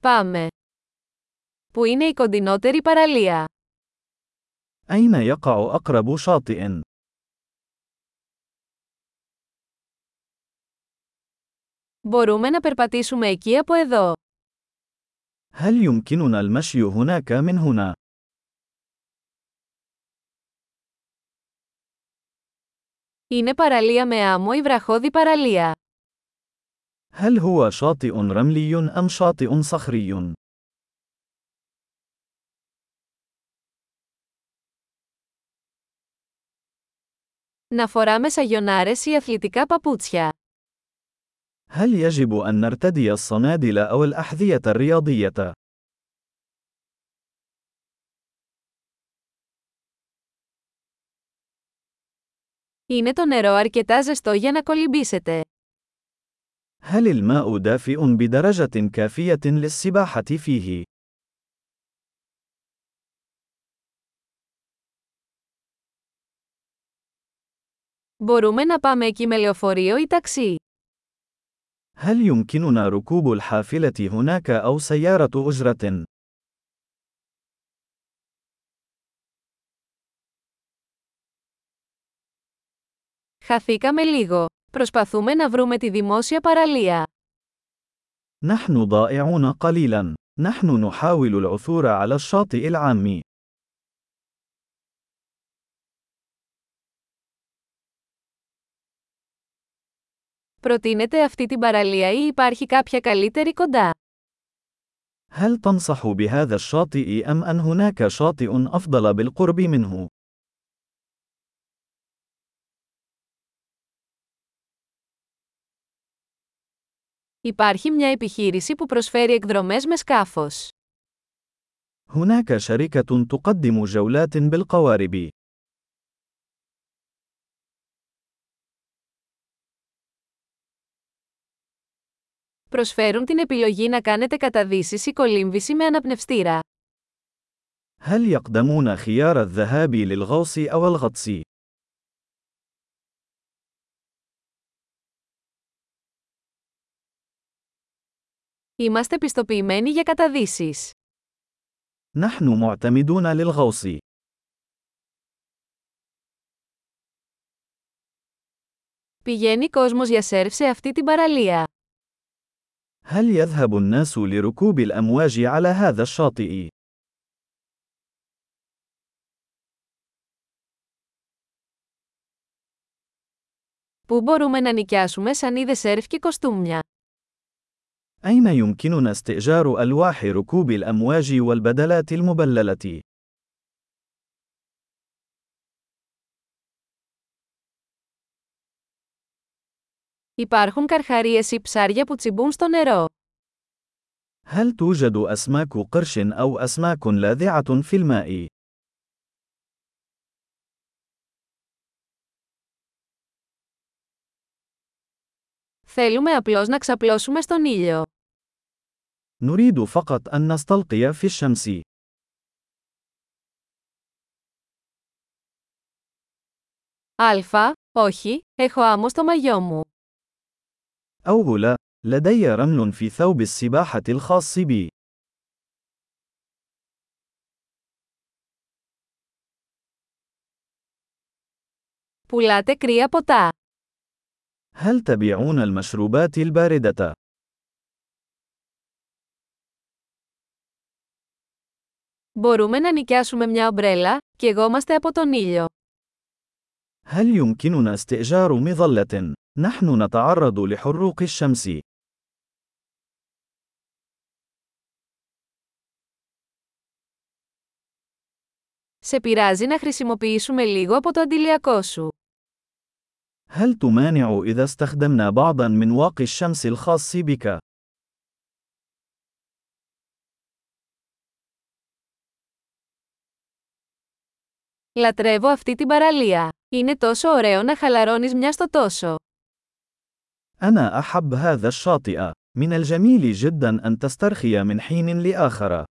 Πάμε. Πού είναι η κοντινότερη παραλία? أين يقع أقرب شاطئ؟ Μπορούμε να περπατήσουμε εκεί από εδώ? هل يمكننا المشي هناك من هنا؟ Είναι παραλία με άμμο ή βραχώδη παραλία? هل هو شاطئ رملي أم شاطئ صخري؟ Να φοράμε σαγιονάρες ή αθλητικά παπούτσια? هل يجب أن نرتدي الصنادل أو الأحذية الرياضية؟ Είναι το νερό αρκετά ζεστό για να κολυμπήσετε? هل الماء دافئ بدرجة كافية للسباحة فيه؟ Μπορούμε να πάμε εκεί με λεωφορείο ή ταξί? هل يمكننا ركوب الحافلة هناك أو سيارة أجرة؟ Χαθήκαμε λίγο. Προσπαθούμε να βρούμε τη δημόσια παραλία. نحن ضائعون قليلا. نحن نحاول العثور على الشاطئ العام. Προτείνετε αυτή την παραλία ή υπάρχει κάποια καλύτερη κοντά? هل تنصح بهذا الشاطئ أم أن هناك شاطئ أفضل بالقرب منه؟ Υπάρχει μια επιχείρηση που προσφέρει εκδρομές με σκάφος. هناك شركة تقدم جولات بالقوارب. Προσφέρουν την επιλογή να κάνετε καταδύσεις ή κολύμβηση με αναπνευστήρα. هل يقدمون خيار الذهاب للغوص أو الغطس؟ Είμαστε πιστοποιημένοι για καταδύσεις. نحن معتمدون للغوص. Πηγαίνει κόσμος για σερφ σε αυτή την παραλία? هل يذهب الناس لركوب الأمواج على هذا الشاطئ؟ Πού μπορούμε να νοικιάσουμε σανίδες σερφ και κοστούμια? أين يمكننا استئجار ألواح ركوب الأمواج والبدلات المبللة؟ Υπάρχουν καρχαρίες ή ψάρια που τσιμπούν στο νερό? هل توجد أسماك قرش أو أسماك لاذعة في الماء؟ Θέλουμε απλώς να ξαπλώσουμε στον ήλιο. نريد فقط أن نستلقي في الشمس. Αλφα, όχι, έχω άμμο στο μαγιό μου. أو لا، لدي رمل في ثوب السباحة الخاص بي. Πουλάτε κρύα ποτά? هل تبيعون المشروبات الباردة؟ Μπορούμε να νοικιάσουμε μια ομπρέλα, καιγόμαστε από τον ήλιο. هل يمكننا استئجار مظلة؟ نحن نتعرض لحروق الشمس. Σε πειράζει να χρησιμοποιήσουμε λίγο από το αντιλιακό σου? هل تمانع إذا استخدمنا بعضا من واقي الشمس الخاص بك؟ Λατρεύω αυτή την παραλία. Είναι τόσο ωραίο να χαλαρώνεις μια στο τόσο. أنا أحب هذا الشاطئ. من الجميل جدا أن تسترخي من حين لآخر.